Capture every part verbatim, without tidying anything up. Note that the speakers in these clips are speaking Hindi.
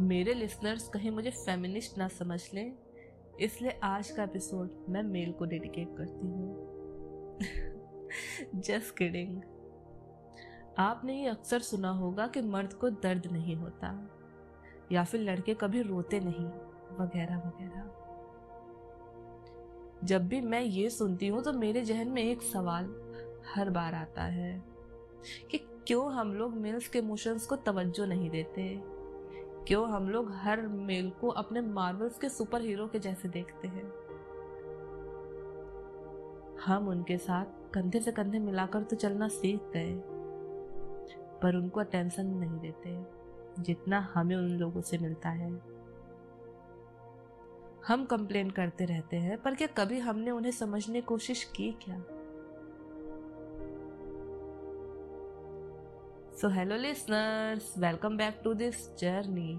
मेरे लिसनर्स कहीं मुझे फेमिनिस्ट ना समझ लें, इसलिए आज का एपिसोड मैं मेल को डेडिकेट करती हूँ। Just kidding. आपने ये अक्सर सुना होगा कि मर्द को दर्द नहीं होता या फिर लड़के कभी रोते नहीं वगैरह वगैरह। जब भी मैं ये सुनती हूँ तो मेरे जहन में एक सवाल हर बार आता है कि क्यों हम लोग मेल्स के इमोशंस को तवज्जो नहीं देते, क्यों हम लोग हर मेल को अपने मार्वल्स के सुपर हीरो के जैसे देखते हैं। हम उनके साथ कंधे से कंधे मिलाकर तो चलना सीख गए पर उनको अटेंशन नहीं देते जितना हमें उन लोगों से मिलता है। हम कंप्लेन करते रहते हैं पर क्या कभी हमने उन्हें समझने की कोशिश की क्या? So hello listeners, welcome back to this journey.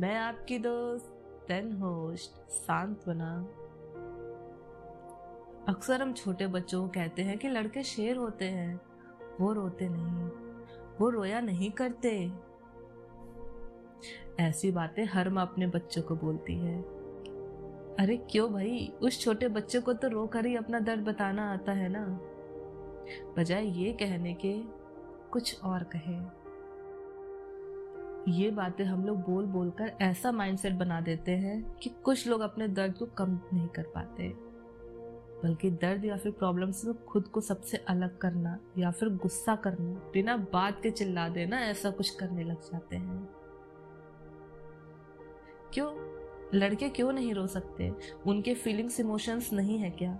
मैं आपकी दोस्त देन होस्ट सांत्वना। अक्सर हम छोटे बच्चों को कहते हैं कि लड़के शेर होते हैं, वो रोते नहीं, वो रोया नहीं करते। ऐसी बातें हर माँ अपने बच्चों को बोलती है। अरे क्यों भाई, उस छोटे बच्चे को तो रो कर ही अपना दर्द बताना आता है ना, बजाय ये कहने के कुछ और कहे। ये बातें हम लोग बोल बोल कर ऐसा माइंडसेट बना देते हैं कि कुछ लोग अपने दर्द को कम नहीं कर पाते बल्कि दर्द या फिर प्रॉब्लम्स में खुद को सबसे अलग करना या फिर गुस्सा करना, बिना बात के चिल्ला देना, ऐसा कुछ करने लग जाते हैं। क्यों लड़के क्यों नहीं रो सकते? उनके फीलिंग्स इमोशंस नहीं है क्या?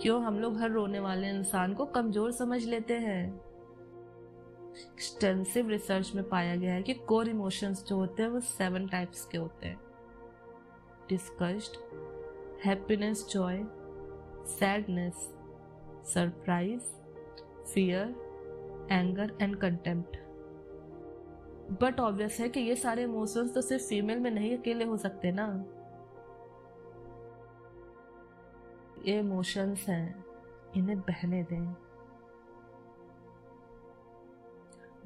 क्यों हम लोग हर रोने वाले इंसान को कमजोर समझ लेते हैं? एक्सटेंसिव रिसर्च में पाया गया है कि कोर इमोशंस जो होते हैं वो सेवन टाइप्स के होते हैं। Disgust, happiness, joy, sadness, surprise, fear, anger and contempt. But obvious है कि ये सारे इमोशंस तो सिर्फ फीमेल में नहीं अकेले हो सकते ना। ये इमोशंस हैं, इन्हें बहने दें।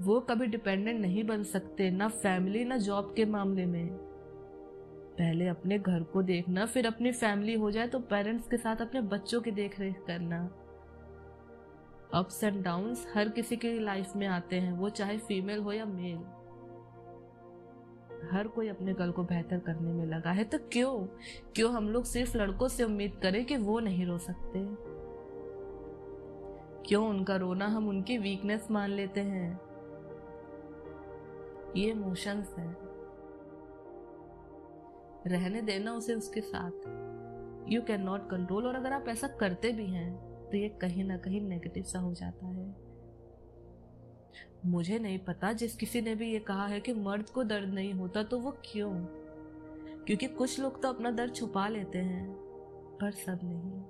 वो कभी डिपेंडेंट नहीं बन सकते, ना फैमिली ना जॉब के मामले में। पहले अपने घर को देखना, फिर अपनी फैमिली हो जाए तो पेरेंट्स के साथ अपने बच्चों की देखरेख करना। अप्स एंड डाउन्स हर किसी की लाइफ में आते हैं, वो चाहे फीमेल हो या मेल। हर कोई अपने कल को बेहतर करने में लगा है, तो क्यों क्यों हम लोग सिर्फ लड़कों से उम्मीद करें कि वो नहीं रो सकते? क्यों उनका रोना हम उनकी वीकनेस मान लेते हैं? ये इमोशंस है, रहने देना उसे उसके साथ। You can not control. और अगर आप ऐसा करते भी हैं तो ये कहीं ना कहीं नेगेटिव सा हो जाता है। मुझे नहीं पता जिस किसी ने भी ये कहा है कि मर्द को दर्द नहीं होता तो वो क्यों, क्योंकि कुछ लोग तो अपना दर्द छुपा लेते हैं पर सब नहीं।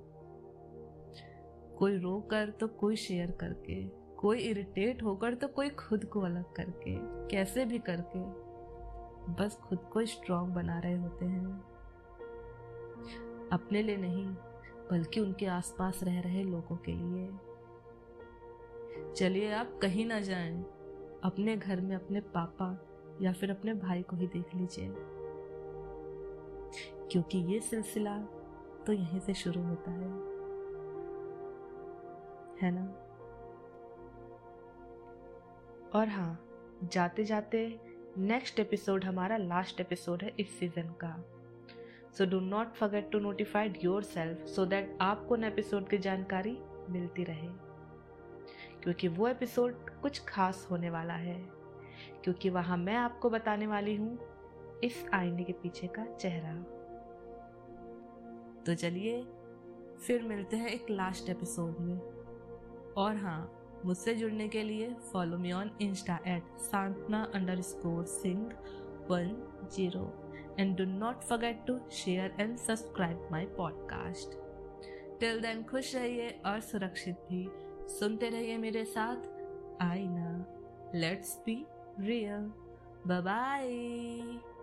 कोई रो कर तो कोई शेयर करके, कोई इरिटेट होकर तो कोई खुद को अलग करके, कैसे भी करके बस खुद को स्ट्रांग बना रहे होते हैं, अपने लिए नहीं बल्कि उनके आसपास रह रहे लोगों के लिए। चलिए आप कहीं ना जाएं, अपने घर में अपने पापा या फिर अपने भाई को ही देख लीजिए, क्योंकि ये सिलसिला तो यहीं से शुरू होता है, है ना? और हाँ, जाते जाते नेक्स्ट एपिसोड हमारा लास्ट एपिसोड है इस सीजन का। So do not forget to notify yourself so that आपको उन एपिसोड की जानकारी मिलती रहे, क्योंकि वो एपिसोड कुछ खास होने वाला है, क्योंकि वहाँ मैं आपको बताने वाली हूँ इस आईने के पीछे का चेहरा। तो चलिए फिर मिलते हैं एक लास्ट एपिसोड में। और हाँ, मुझसे जुड़ने के लिए follow me on Insta at सांत्वना underscore Singh one zero and do not forget to share and subscribe my podcast. Till then खुश रहिए और सुरक्षित भी। सुनते रहिए मेरे साथ आईना। Let's be real. Bye bye.